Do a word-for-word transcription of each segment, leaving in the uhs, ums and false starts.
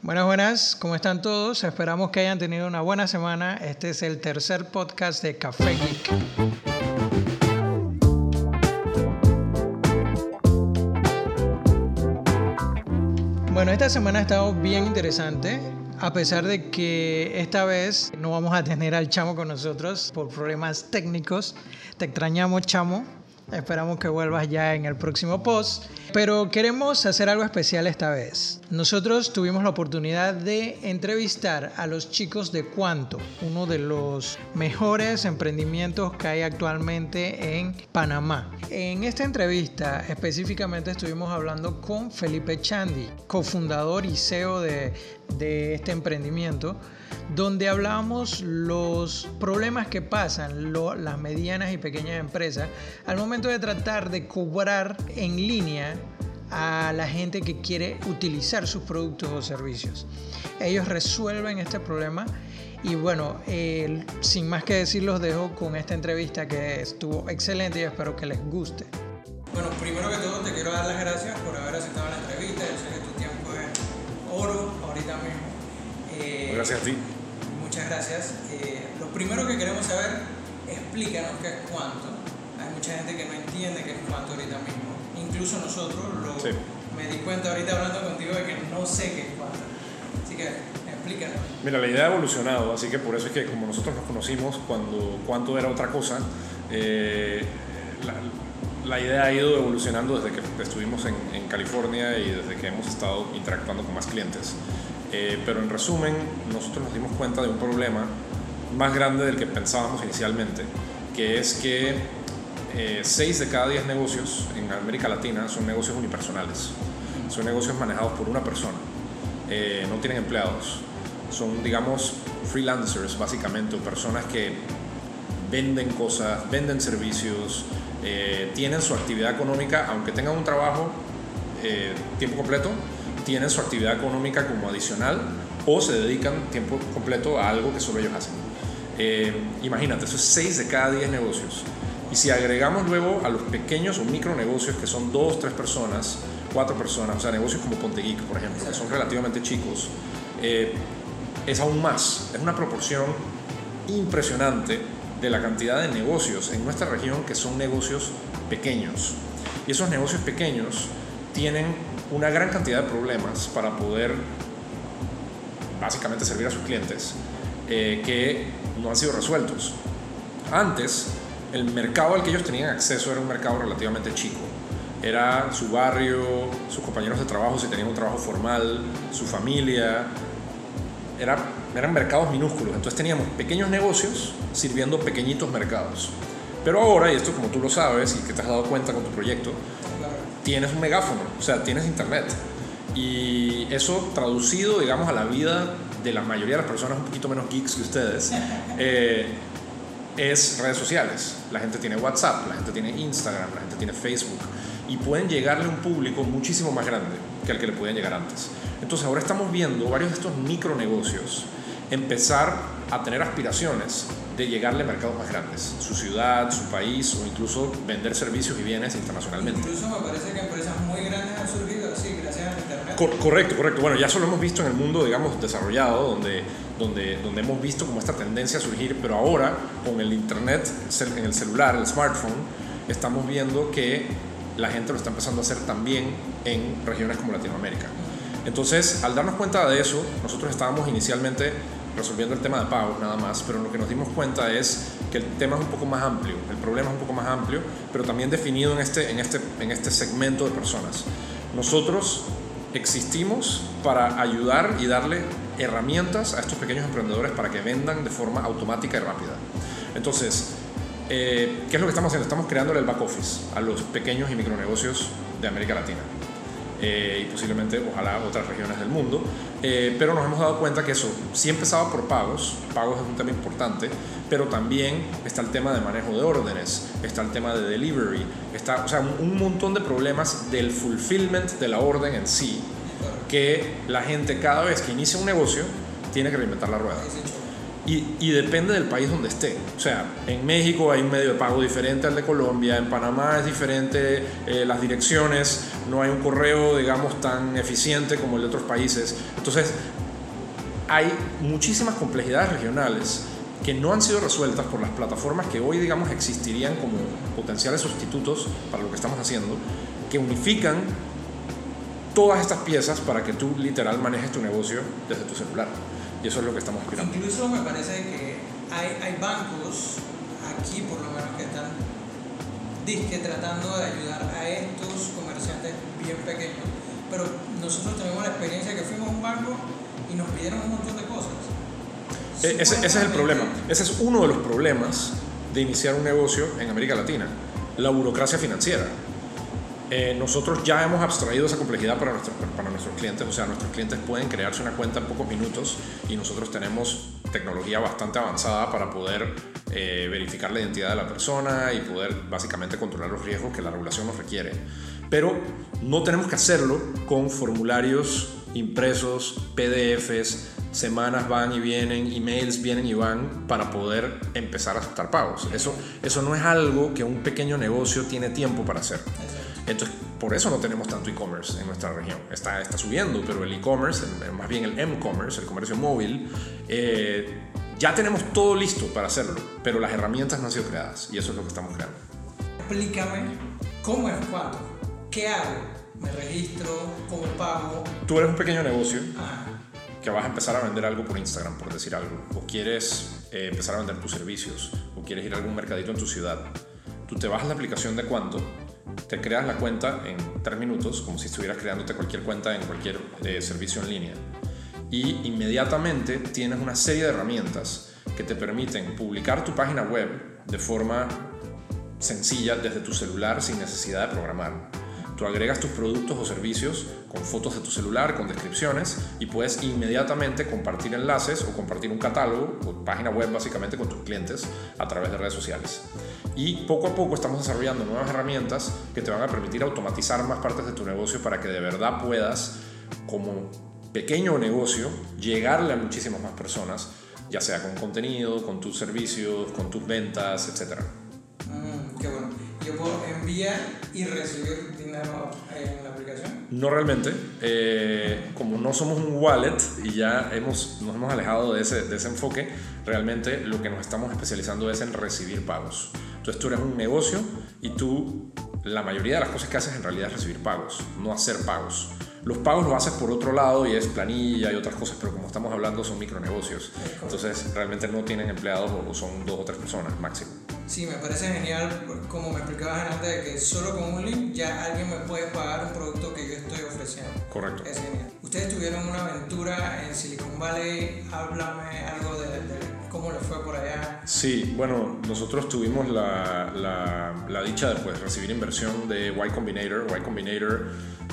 Buenas, buenas, ¿cómo están todos? Esperamos que hayan tenido una buena semana. Este es el tercer podcast de Café Geek. Bueno, esta semana ha estado bien interesante, a pesar de que esta vez no vamos a tener al Chamo con nosotros por problemas técnicos. Te extrañamos, Chamo. Esperamos que vuelvas ya en el próximo post. Pero queremos hacer algo especial esta vez. Nosotros tuvimos la oportunidad de entrevistar a los chicos de Cuanto, uno de los mejores emprendimientos que hay actualmente en Panamá. En esta entrevista específicamente estuvimos hablando con Felipe Chandy, cofundador y C E O de, de este emprendimiento, donde hablábamos los problemas que pasan lo, las medianas y pequeñas empresas al momento de tratar de cobrar en línea a la gente que quiere utilizar sus productos o servicios. Ellos resuelven este problema y bueno, eh, sin más que decir, los dejo con esta entrevista que estuvo excelente y espero que les guste. Bueno, primero que todo te quiero dar las gracias por haber aceptado la entrevista. Yo sé que tu tiempo es oro ahorita mismo. Eh, gracias a ti. Muchas gracias. Eh, lo primero que queremos saber, explícanos qué es Cuanto. Hay mucha gente que no entiende qué es Cuanto ahorita mismo. Incluso nosotros, lo, sí. me di cuenta ahorita hablando contigo de que no sé qué es Cuanto. Así que explícanos. Mira, la idea ha evolucionado, así que por eso es que como nosotros nos conocimos cuando Cuanto era otra cosa, eh, la, la idea ha ido evolucionando desde que estuvimos en, en California y desde que hemos estado interactuando con más clientes. Eh, pero en resumen, nosotros nos dimos cuenta de un problema más grande del que pensábamos inicialmente, que es que eh, seis de cada diez negocios en América Latina son negocios unipersonales, son negocios manejados por una persona, eh, no tienen empleados, son, digamos, freelancers básicamente, o personas que venden cosas, venden servicios, eh, tienen su actividad económica, aunque tengan un trabajo eh, tiempo completo, tienen su actividad económica como adicional o se dedican tiempo completo a algo que solo ellos hacen. Eh, imagínate, eso es seis de cada diez negocios. Y si agregamos luego a los pequeños o micro negocios que son dos, tres personas, cuatro personas, o sea, negocios como Ponte Geek, por ejemplo, que son relativamente chicos, eh, es aún más. Es una proporción impresionante de la cantidad de negocios en nuestra región que son negocios pequeños. Y esos negocios pequeños tienen una gran cantidad de problemas para poder básicamente servir a sus clientes eh, que no han sido resueltos. Antes, el mercado al que ellos tenían acceso era un mercado relativamente chico. Era su barrio, sus compañeros de trabajo, si tenían un trabajo formal, su familia. Era, eran mercados minúsculos. Entonces teníamos pequeños negocios sirviendo pequeñitos mercados. Pero ahora, y esto como tú lo sabes y que te has dado cuenta con tu proyecto, tienes un megáfono, o sea, tienes internet. Y eso traducido, digamos, a la vida de la mayoría de las personas un poquito menos geeks que ustedes, eh, es redes sociales. La gente tiene WhatsApp, la gente tiene Instagram, la gente tiene Facebook. Y pueden llegarle a un público muchísimo más grande que al que le podían llegar antes. Entonces ahora estamos viendo varios de estos micronegocios empezar a tener aspiraciones de llegarle a mercados más grandes, su ciudad, su país, o incluso vender servicios y bienes internacionalmente. Incluso me parece que empresas muy grandes han surgido así, gracias a internet. Cor- correcto, correcto. Bueno, ya eso lo hemos visto en el mundo, digamos, desarrollado, donde, donde, donde hemos visto como esta tendencia a surgir, pero ahora, con el internet en el celular, el smartphone, estamos viendo que la gente lo está empezando a hacer también en regiones como Latinoamérica. Entonces, al darnos cuenta de eso, nosotros estábamos inicialmente resolviendo el tema de pagos nada más, pero lo que nos dimos cuenta es que el tema es un poco más amplio, el problema es un poco más amplio, pero también definido en este, en este, en este segmento de personas. Nosotros existimos para ayudar y darle herramientas a estos pequeños emprendedores para que vendan de forma automática y rápida. Entonces, eh, ¿qué es lo que estamos haciendo? Estamos creándole el back office a los pequeños y micronegocios de América Latina. Eh, y posiblemente, ojalá, otras regiones del mundo, eh, pero nos hemos dado cuenta que eso sí empezaba por pagos. Pagos es un tema importante, pero también está el tema de manejo de órdenes, está el tema de delivery, está, o sea, un, un montón de problemas del fulfillment de la orden en sí, que la gente cada vez que inicia un negocio tiene que reinventar la rueda. Y, y depende del país donde esté. O sea, en México hay un medio de pago diferente al de Colombia, en Panamá es diferente, eh, las direcciones, no hay un correo, digamos, tan eficiente como el de otros países. Entonces, hay muchísimas complejidades regionales que no han sido resueltas por las plataformas que hoy, digamos, existirían como potenciales sustitutos para lo que estamos haciendo, que unifican todas estas piezas para que tú, literal, manejes tu negocio desde tu celular. Y eso es lo que estamos esperando. Incluso me parece que hay, hay bancos aquí, por lo menos, que están disque tratando de ayudar a estos comerciantes bien pequeños. Pero nosotros tenemos la experiencia que fuimos a un banco y nos pidieron un montón de cosas. E- ese, ese es el problema. Ese es uno de los problemas de iniciar un negocio en América Latina: la burocracia financiera. Eh, nosotros ya hemos abstraído esa complejidad para nuestros, para nuestros clientes. O sea, nuestros clientes pueden crearse una cuenta en pocos minutos y nosotros tenemos tecnología bastante avanzada para poder eh, verificar la identidad de la persona y poder básicamente controlar los riesgos que la regulación nos requiere. Pero no tenemos que hacerlo con formularios impresos, P D Fs, semanas van y vienen, emails vienen y van, para poder empezar a aceptar pagos. Eso, eso no es algo que un pequeño negocio tiene tiempo para hacer. Entonces, por eso no tenemos tanto e-commerce en nuestra región. Está, está subiendo, pero el e-commerce, más bien el m-commerce, el comercio móvil, eh, ya tenemos todo listo para hacerlo, pero las herramientas no han sido creadas, y eso es lo que estamos creando. Explícame, ¿cómo es Cuanto? ¿Qué hago? ¿Me registro? ¿Cómo pago? Tú eres un pequeño negocio ah. que vas a empezar a vender algo por Instagram, por decir algo, o quieres eh, empezar a vender tus servicios, o quieres ir a algún mercadito en tu ciudad. Tú te bajas la aplicación de Cuanto, te creas la cuenta en tres minutos, como si estuvieras creándote cualquier cuenta en cualquier eh, servicio en línea, y inmediatamente tienes una serie de herramientas que te permiten publicar tu página web de forma sencilla desde tu celular, sin necesidad de programar. Tú agregas tus productos o servicios con fotos de tu celular, con descripciones, y puedes inmediatamente compartir enlaces o compartir un catálogo o página web básicamente con tus clientes a través de redes sociales. Y poco a poco estamos desarrollando nuevas herramientas que te van a permitir automatizar más partes de tu negocio para que de verdad puedas, como pequeño negocio, llegarle a muchísimas más personas, ya sea con contenido, con tus servicios, con tus ventas, etcétera. Mm, qué bueno. ¿Yo puedo enviar y recibir dinero en la aplicación? No realmente. Eh, como no somos un wallet y ya hemos, nos hemos alejado de ese, de ese enfoque, realmente lo que nos estamos especializando es en recibir pagos. Entonces tú eres un negocio y tú, la mayoría de las cosas que haces en realidad es recibir pagos, no hacer pagos. Los pagos los haces por otro lado y es planilla y otras cosas, pero como estamos hablando son micronegocios. Entonces realmente no tienen empleados o son dos o tres personas máximo. Sí, me parece genial, como me explicabas antes, de que solo con un link ya alguien me puede pagar un producto que yo estoy ofreciendo. Correcto. Es genial. Ustedes tuvieron una aventura en Silicon Valley, háblame algo de, de cómo les fue por allá. Sí, bueno, nosotros tuvimos la, la, la dicha de pues, recibir inversión de Y Combinator. Y Combinator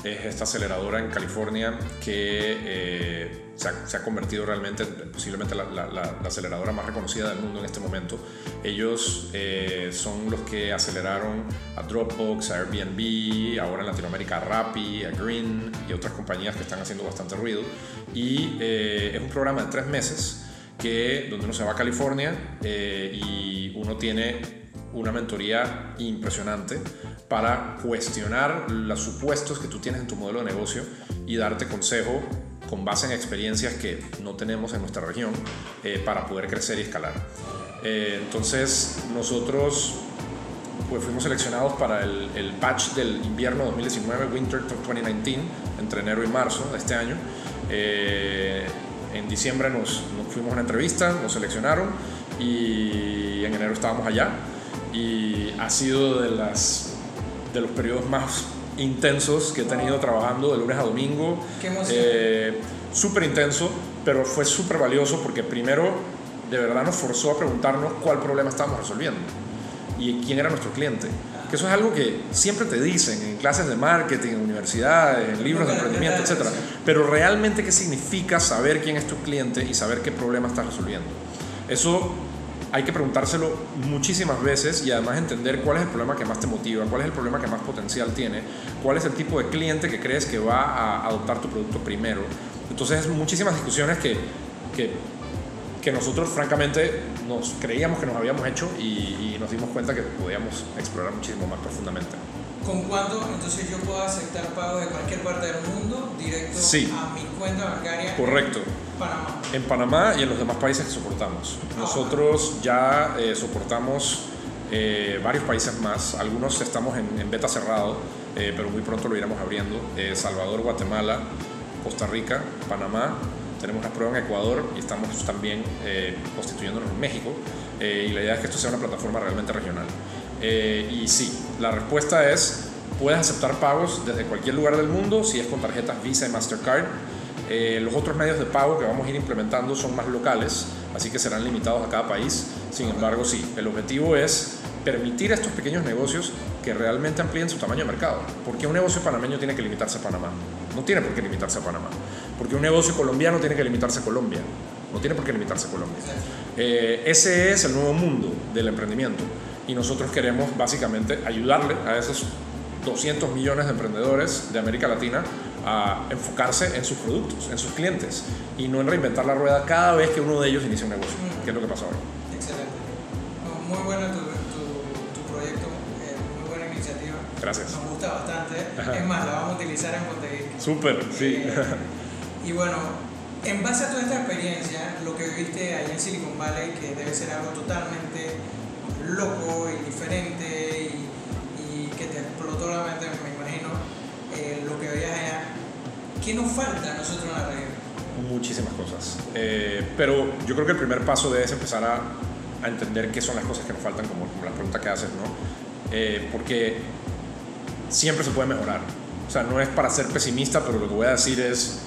es esta aceleradora en California que eh, se, ha, se ha convertido realmente, posiblemente la, la, la, la aceleradora más reconocida del mundo en este momento. Ellos eh, son los que aceleraron a Dropbox, a Airbnb, ahora en Latinoamérica a Rappi, a Green y otras compañías que están haciendo bastante ruido. Y eh, es un programa de tres meses que, donde uno se va a California eh, y uno tiene una mentoría impresionante para cuestionar los supuestos que tú tienes en tu modelo de negocio y darte consejo con base en experiencias que no tenemos en nuestra región eh, para poder crecer y escalar. Eh, entonces nosotros pues, fuimos seleccionados para el, el batch del invierno dos mil diecinueve, Winter dos mil diecinueve, entre enero y marzo de este año. Eh, en diciembre nos, nos fuimos a una entrevista, nos seleccionaron y en enero estábamos allá. Y ha sido de, las, de los periodos más intensos que he tenido trabajando de lunes a domingo. ¡Qué emoción! Eh, súper intenso, pero fue súper valioso porque primero de verdad nos forzó a preguntarnos cuál problema estábamos resolviendo y quién era nuestro cliente. Que eso es algo que siempre te dicen en clases de marketing, en universidades, en libros de emprendimiento, etcétera. Pero realmente, ¿qué significa saber quién es tu cliente y saber qué problema estás resolviendo? Eso hay que preguntárselo muchísimas veces y además entender cuál es el problema que más te motiva, cuál es el problema que más potencial tiene, cuál es el tipo de cliente que crees que va a adoptar tu producto primero. Entonces, muchísimas discusiones que, que, que nosotros francamente nos creíamos que nos habíamos hecho y, y nos dimos cuenta que podíamos explorar muchísimo más profundamente. ¿Con cuánto? Entonces yo puedo aceptar pago de cualquier parte del mundo directo sí. a mi cuenta bancaria. Correcto. En Panamá. En Panamá y en los demás países que soportamos. Nosotros ah. ya eh, soportamos eh, varios países más. Algunos estamos en, en beta cerrado, eh, pero muy pronto lo iremos abriendo. Eh, Salvador, Guatemala, Costa Rica, Panamá. Tenemos una prueba en Ecuador y estamos también eh, constituyéndonos en México. Eh, y la idea es que esto sea una plataforma realmente regional. Eh, y sí, la respuesta es, puedes aceptar pagos desde cualquier lugar del mundo si es con tarjetas Visa y Mastercard. Eh, los otros medios de pago que vamos a ir implementando son más locales, así que serán limitados a cada país. Sin embargo, sí, el objetivo es permitir a estos pequeños negocios que realmente amplíen su tamaño de mercado. ¿Por qué un negocio panameño tiene que limitarse a Panamá? No tiene por qué limitarse a Panamá. ¿Por qué un negocio colombiano tiene que limitarse a Colombia? No tiene por qué limitarse a Colombia. Eh, ese es el nuevo mundo del emprendimiento. Y nosotros queremos básicamente ayudarle a esos doscientos millones de emprendedores de América Latina a enfocarse en sus productos, en sus clientes, y no en reinventar la rueda cada vez que uno de ellos inicia un negocio, mm. que es lo que pasa ahora. Excelente. No, muy bueno tu, tu, tu proyecto, eh, muy buena iniciativa. Gracias. Nos gusta bastante. Ajá. Es más, la vamos a utilizar en Montevideo. Súper, sí. Eh, y bueno, en base a toda esta experiencia, lo que viste allá en Silicon Valley, que debe ser algo totalmente loco y diferente y, y que te explotó la mente, me imagino, eh, lo que veías allá. ¿Qué nos falta a nosotros en la región? Muchísimas cosas, eh, pero yo creo que el primer paso es empezar a, a entender qué son las cosas que nos faltan, como, como la pregunta que haces, ¿no? Eh, porque siempre se puede mejorar. O sea, no es para ser pesimista, pero lo que voy a decir es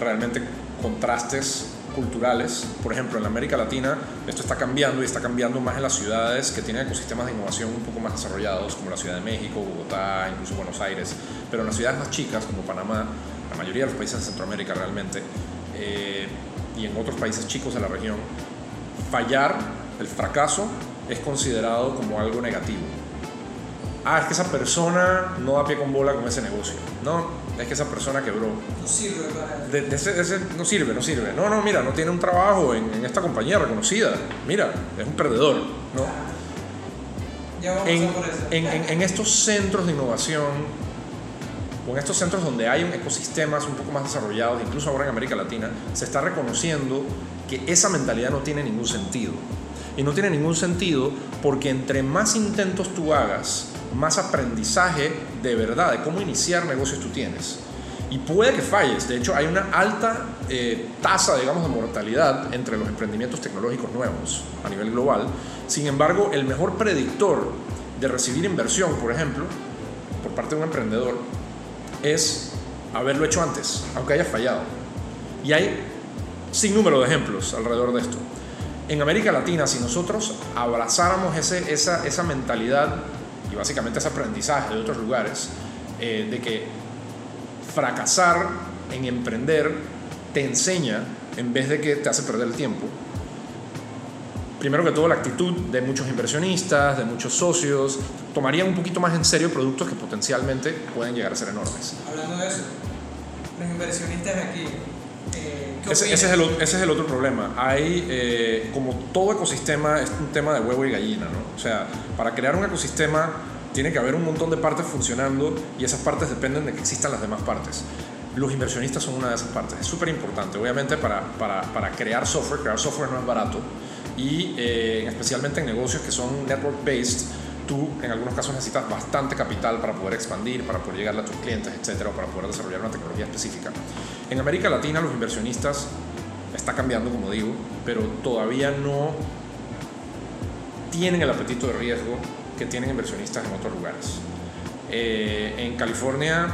realmente contrastes culturales. Por ejemplo, en América Latina esto está cambiando y está cambiando más en las ciudades que tienen ecosistemas de innovación un poco más desarrollados, como la Ciudad de México, Bogotá, incluso Buenos Aires, pero en las ciudades más chicas como Panamá, la mayoría de los países de Centroamérica realmente, eh, y en otros países chicos de la región, fallar, el fracaso, es considerado como algo negativo. Ah, es que esa persona no da pie con bola con ese negocio. No, es que esa persona quebró. No sirve para... De, de ese, de ese, no sirve, no sirve. No, no, mira, no tiene un trabajo en, en esta compañía reconocida. Mira, es un perdedor, ¿no? Ya vamos en, a por eso. En, en, en estos centros de innovación, o en estos centros donde hay ecosistemas un poco más desarrollados, incluso ahora en América Latina, se está reconociendo que esa mentalidad no tiene ningún sentido. Y no tiene ningún sentido porque entre más intentos tú hagas, más aprendizaje de verdad de cómo iniciar negocios tú tienes, y puede que falles. De hecho, hay una alta eh, tasa, digamos, de mortalidad entre los emprendimientos tecnológicos nuevos a nivel global. Sin embargo, el mejor predictor de recibir inversión, por ejemplo, por parte de un emprendedor, es haberlo hecho antes, aunque haya fallado. Y hay sin número de ejemplos alrededor de esto. En América Latina, si nosotros abrazáramos ese, esa, esa mentalidad y básicamente ese aprendizaje de otros lugares, eh, de que fracasar en emprender te enseña en vez de que te hace perder el tiempo. Primero que todo, la actitud de muchos inversionistas, de muchos socios, tomarían un poquito más en serio productos que potencialmente pueden llegar a ser enormes. Hablando de eso, los inversionistas aquí... Eh, ese, ese, es el, ese es el otro problema. Hay, eh, como todo ecosistema, es un tema de huevo y gallina, ¿no? O sea, para crear un ecosistema tiene que haber un montón de partes funcionando y esas partes dependen de que existan las demás partes. Los inversionistas son una de esas partes. Es súper importante, obviamente, para, para, para crear software. Crear software no es barato y eh, especialmente en negocios que son network-based, tú en algunos casos necesitas bastante capital para poder expandir, para poder llegarle a tus clientes, etcétera, o para poder desarrollar una tecnología específica. En América Latina los inversionistas, está cambiando como digo, pero todavía no tienen el apetito de riesgo que tienen inversionistas en otros lugares. Eh, en California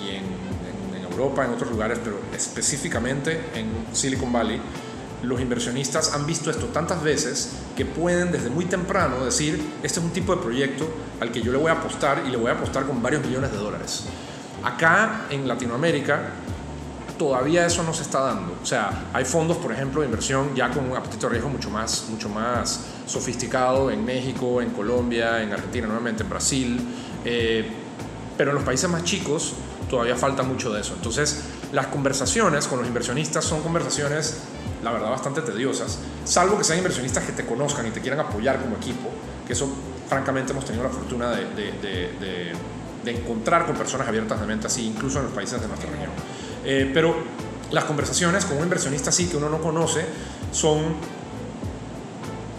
y en, en, en Europa, en otros lugares, pero específicamente en Silicon Valley, los inversionistas han visto esto tantas veces que pueden desde muy temprano decir, este es un tipo de proyecto al que yo le voy a apostar y le voy a apostar con varios millones de dólares. Acá en Latinoamérica todavía eso no se está dando. O sea, hay fondos, por ejemplo, de inversión ya con un apetito de riesgo mucho más, mucho más sofisticado en México, en Colombia, en Argentina, nuevamente en Brasil, eh, pero en los países más chicos todavía falta mucho de eso. Entonces, las conversaciones con los inversionistas son conversaciones la verdad, bastante tediosas, salvo que sean inversionistas que te conozcan y te quieran apoyar como equipo, que eso francamente hemos tenido la fortuna de, de, de, de, de encontrar con personas abiertas de mente así, incluso en los países de nuestra región. Eh, pero las conversaciones con un inversionista así que uno no conoce son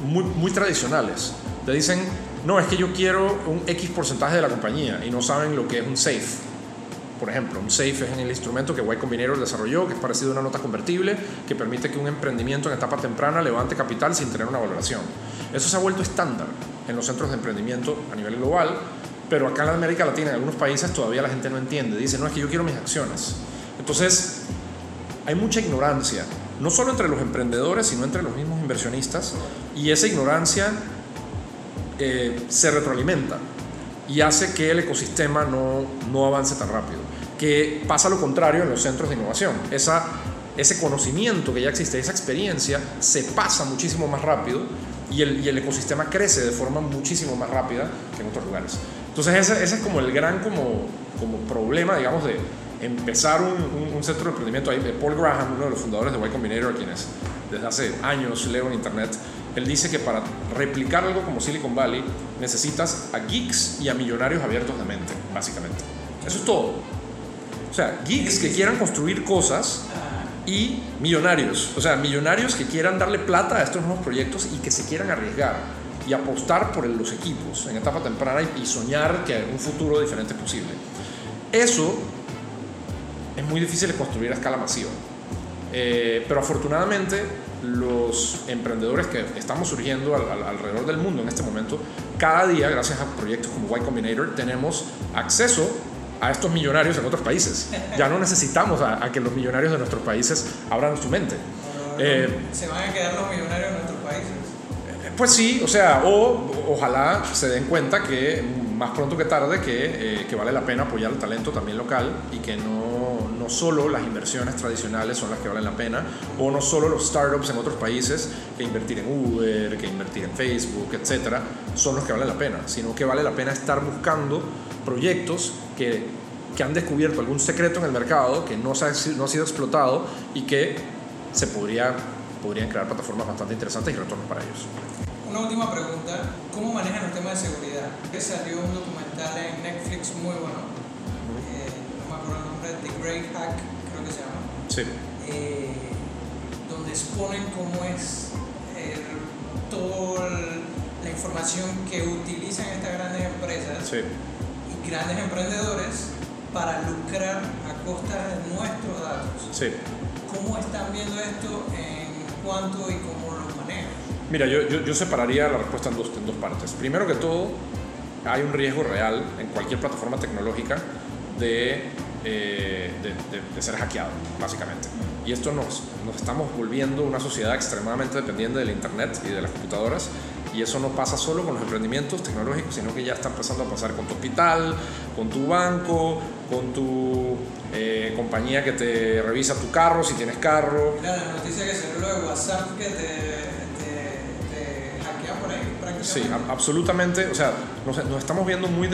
muy, muy tradicionales. Te dicen, no, es que yo quiero un X porcentaje de la compañía, y no saben lo que es un SAFE. Por ejemplo, un SAFE es el instrumento que Y Combinator desarrolló, que es parecido a una nota convertible, que permite que un emprendimiento en etapa temprana levante capital sin tener una valoración. Eso se ha vuelto estándar en los centros de emprendimiento a nivel global, pero acá en América Latina, en algunos países, todavía la gente no entiende. Dice, no, es que yo quiero mis acciones. Entonces, hay mucha ignorancia, no solo entre los emprendedores, sino entre los mismos inversionistas, y esa ignorancia eh, se retroalimenta y hace que el ecosistema no, no avance tan rápido. Que pasa lo contrario en los centros de innovación. Esa, ese conocimiento que ya existe, esa experiencia, se pasa muchísimo más rápido y el, y el ecosistema crece de forma muchísimo más rápida que en otros lugares. Entonces ese, ese es como el gran como, como problema, digamos, de empezar un, un, un centro de emprendimiento. Ahí Paul Graham, uno de los fundadores de Y Combinator, a quienes desde hace años leo en internet, él dice que para replicar algo como Silicon Valley necesitas a geeks y a millonarios abiertos de mente, básicamente. Eso es todo. O sea, geeks que quieran construir cosas y millonarios. O sea, millonarios que quieran darle plata a estos nuevos proyectos y que se quieran arriesgar y apostar por los equipos en etapa temprana y soñar que un futuro diferente es posible. Eso es muy difícil de construir a escala masiva. Eh, pero afortunadamente los emprendedores que estamos surgiendo al, al, alrededor del mundo en este momento, cada día, gracias a proyectos como Y Combinator, tenemos acceso a estos millonarios en otros países. Ya no necesitamos a, a que los millonarios de nuestros países abran su mente. Pero, eh, ¿se van a quedar los millonarios en nuestros países? Pues sí, o sea, o ojalá se den cuenta que más pronto que tarde que, eh, que vale la pena apoyar el talento también local y que no, no solo las inversiones tradicionales son las que valen la pena, o no solo los startups en otros países, que invertir en Uber, que invertir en Facebook, etcétera, son los que valen la pena, sino que vale la pena estar buscando proyectos que, que han descubierto algún secreto en el mercado que no, se ha, no ha sido explotado y que se podría, podrían crear plataformas bastante interesantes y retornos para ellos. Una última pregunta, ¿cómo manejan los temas de seguridad? Salió un documental en Netflix muy bueno, eh, no me acuerdo el nombre, The Great Hack, creo que se llama, sí. eh, donde exponen cómo es eh, toda la información que utilizan estas grandes empresas, sí, y grandes emprendedores para lucrar a costa de nuestros datos. Sí. ¿Cómo están viendo esto en Cuanto y cómo lo manejan? Mira, yo, yo, yo separaría la respuesta en dos, en dos partes. Primero que todo, hay un riesgo real en cualquier plataforma tecnológica de, eh, de, de, de ser hackeado, básicamente. Y esto nos, nos estamos volviendo una sociedad extremadamente dependiente del internet y de las computadoras. Y eso no pasa solo con los emprendimientos tecnológicos, sino que ya está empezando a pasar con tu hospital, con tu banco, con tu eh, compañía que te revisa tu carro, si tienes carro. Mira, la noticia que salió lo de WhatsApp que te... Sí, absolutamente. O sea, nos, nos estamos viendo muy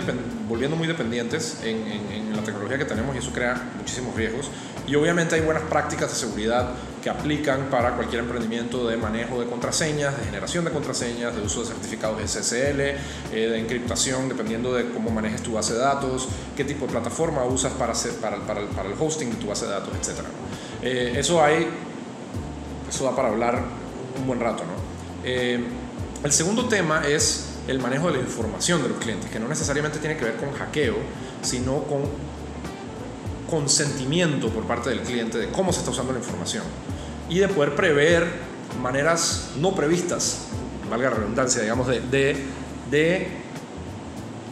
volviendo muy dependientes en, en, en la tecnología que tenemos, y eso crea muchísimos riesgos. Y obviamente hay buenas prácticas de seguridad que aplican para cualquier emprendimiento, de manejo de contraseñas, de generación de contraseñas, de uso de certificados S S L, eh, de encriptación, dependiendo de cómo manejes tu base de datos, qué tipo de plataforma usas para, hacer, para, para, para el hosting de tu base de datos, etcétera. Eh, eso hay, eso da para hablar un buen rato, ¿no? Eh, El segundo tema es el manejo de la información de los clientes, que no necesariamente tiene que ver con hackeo, sino con consentimiento por parte del cliente de cómo se está usando la información y de poder prever maneras no previstas, valga la redundancia, digamos, de, de, de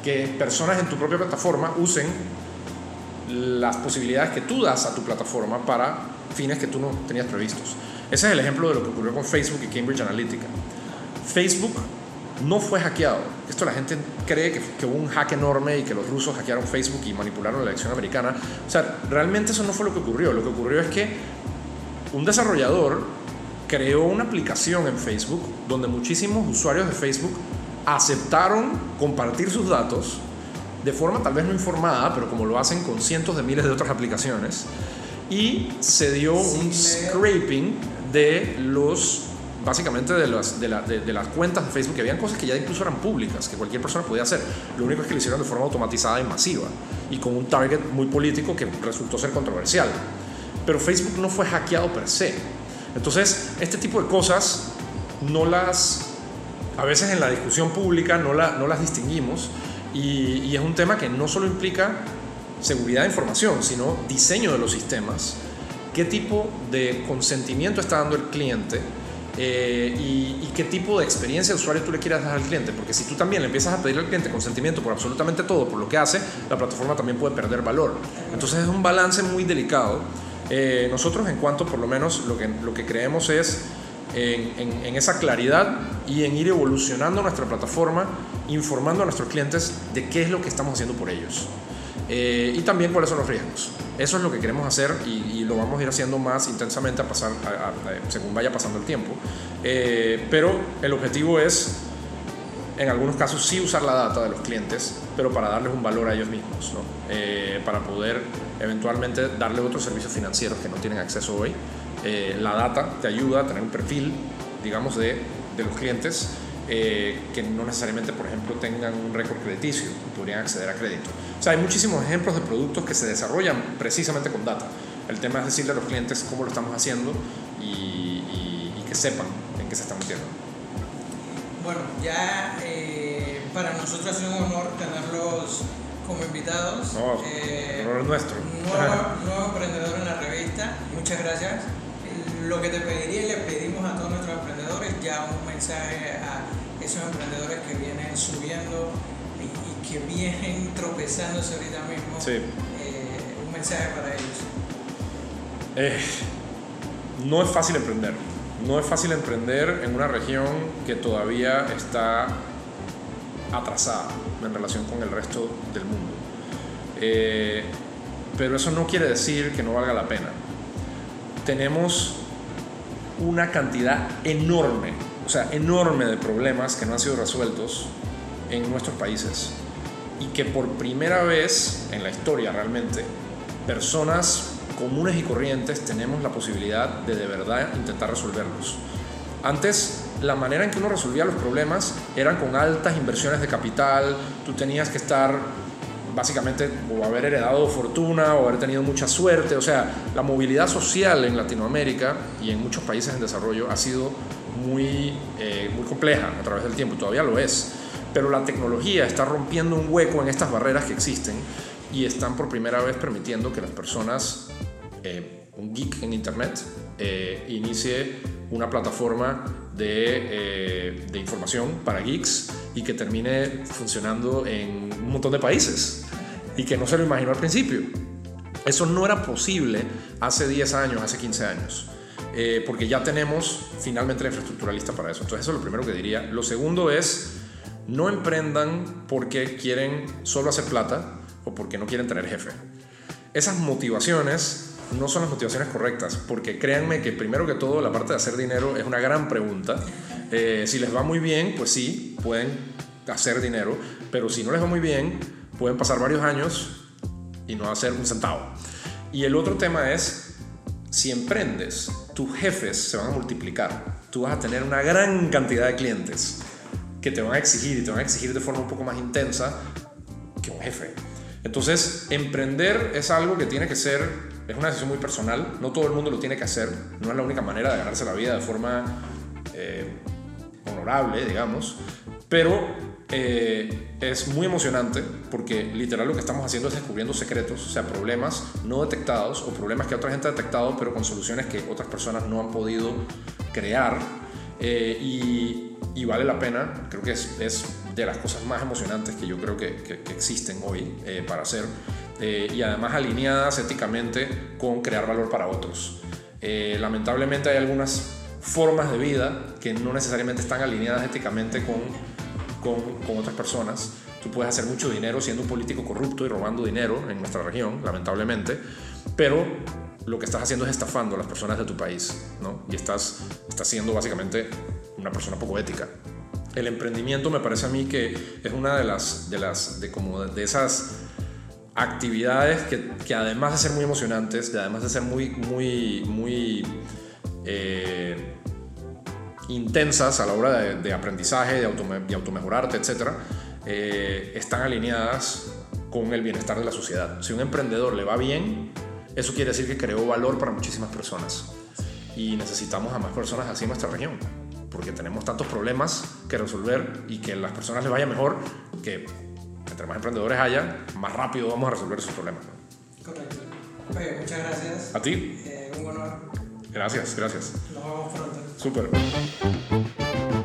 que personas en tu propia plataforma usen las posibilidades que tú das a tu plataforma para fines que tú no tenías previstos. Ese es el ejemplo de lo que ocurrió con Facebook y Cambridge Analytica. Facebook no fue hackeado. Esto la gente cree que, que hubo un hack enorme y que los rusos hackearon Facebook y manipularon la elección americana. O sea, realmente eso no fue lo que ocurrió. Lo que ocurrió es que un desarrollador creó una aplicación en Facebook donde muchísimos usuarios de Facebook aceptaron compartir sus datos de forma tal vez no informada, pero como lo hacen con cientos de miles de otras aplicaciones, y se dio un scraping de los, básicamente de las, de, la, de, de las cuentas de Facebook, que habían cosas que ya incluso eran públicas, que cualquier persona podía hacer. Lo único es que lo hicieron de forma automatizada y masiva, y con un target muy político que resultó ser controversial. Pero Facebook no fue hackeado per se. Entonces, este tipo de cosas no las, a veces en la discusión pública no, la, no las distinguimos, y, y es un tema que no solo implica seguridad de información, sino diseño de los sistemas, qué tipo de consentimiento está dando el cliente, eh, y, y qué tipo de experiencia de usuario tú le quieras dar al cliente, porque si tú también le empiezas a pedir al cliente consentimiento por absolutamente todo, por lo que hace, la plataforma también puede perder valor. Entonces es un balance muy delicado. Eh, nosotros en Cuanto, por lo menos lo que, lo que creemos es en, en, en esa claridad y en ir evolucionando nuestra plataforma, informando a nuestros clientes de qué es lo que estamos haciendo por ellos, eh, y también cuáles son los riesgos. Eso es lo que queremos hacer, y, y lo vamos a ir haciendo más intensamente a pasar, a, a, a, según vaya pasando el tiempo, eh, pero el objetivo es en algunos casos sí usar la data de los clientes, pero para darles un valor a ellos mismos, ¿no? Eh, para poder eventualmente darle otros servicios financieros que no tienen acceso hoy. Eh, la data te ayuda a tener un perfil, digamos, de, de los clientes, eh, que no necesariamente, por ejemplo, tengan un récord crediticio, podrían acceder a crédito. O sea, hay muchísimos ejemplos de productos que se desarrollan precisamente con data. El tema es decirle a los clientes cómo lo estamos haciendo y, y, y que sepan en qué se están metiendo. Bueno, ya eh, para nosotros ha sido un honor tenerlos como invitados. Oh, eh, honor nuestro. Nuevo, nuevo emprendedor en la revista. Muchas gracias. Lo que te pediría y le pedimos a todos nuestros emprendedores, ya un mensaje a esos emprendedores que vienen subiendo y que vienen tropezándose ahorita mismo. Sí. Eh, un mensaje para ellos. Eh, no es fácil emprender. No es fácil emprender en una región que todavía está atrasada en relación con el resto del mundo. Eh, pero eso no quiere decir que no valga la pena. Tenemos una cantidad enorme, o sea, enorme de problemas que no han sido resueltos en nuestros países, y que por primera vez en la historia realmente, personas comunes y corrientes tenemos la posibilidad de de verdad intentar resolverlos. Antes, la manera en que uno resolvía los problemas eran con altas inversiones de capital. Tú tenías que estar básicamente o haber heredado fortuna o haber tenido mucha suerte. O sea, la movilidad social en Latinoamérica y en muchos países en desarrollo ha sido muy, eh, muy compleja a través del tiempo, todavía lo es, pero la tecnología está rompiendo un hueco en estas barreras que existen y están por primera vez permitiendo que las personas, eh, un geek en internet, eh, inicie una plataforma de, eh, de información para geeks y que termine funcionando en un montón de países, y que no se lo imaginó al principio. Eso no era posible hace diez años, hace quince años, eh, porque ya tenemos finalmente la infraestructura lista para eso. Entonces eso es lo primero que diría. Lo segundo es, no emprendan porque quieren solo hacer plata o porque no quieren tener jefe. Esas motivaciones no son las motivaciones correctas, porque créanme que primero que todo la parte de hacer dinero es una gran pregunta. Eh, si les va muy bien, pues sí, pueden hacer dinero, pero si no les va muy bien, pueden pasar varios años y no hacer un centavo. Y el otro tema es, si emprendes, tus jefes se van a multiplicar, tú vas a tener una gran cantidad de clientes que te van a exigir, y te van a exigir de forma un poco más intensa que un jefe. Entonces, emprender es algo que tiene que ser, es una decisión muy personal, no todo el mundo lo tiene que hacer, no es la única manera de ganarse la vida de forma eh, honorable, digamos, pero eh, es muy emocionante, porque literal lo que estamos haciendo es descubriendo secretos, o sea, problemas no detectados o problemas que otra gente ha detectado, pero con soluciones que otras personas no han podido crear, eh, y, y vale la pena. Creo que es, es de las cosas más emocionantes que yo creo que, que, que existen hoy eh, para hacer. Eh, y además alineadas éticamente con crear valor para otros. Eh, lamentablemente hay algunas formas de vida que no necesariamente están alineadas éticamente con, con, con otras personas. Tú puedes hacer mucho dinero siendo un político corrupto y robando dinero en nuestra región, lamentablemente, pero lo que estás haciendo es estafando a las personas de tu país, ¿no? Y estás, estás siendo básicamente una persona poco ética. El emprendimiento me parece a mí que es una de las, de las, de como de esas actividades que, que además de ser muy emocionantes, de además de ser muy, muy, muy eh, intensas a la hora de, de aprendizaje, de, auto, de automejorarte, etcétera, eh, están alineadas con el bienestar de la sociedad. Si a un emprendedor le va bien, eso quiere decir que creó valor para muchísimas personas, y necesitamos a más personas así en nuestra región, porque tenemos tantos problemas que resolver, y que a las personas les vaya mejor, que entre más emprendedores haya, más rápido vamos a resolver esos problemas. Correcto. Oye, muchas gracias. A ti. Eh, un honor. Gracias, gracias. Nos vemos pronto. Súper.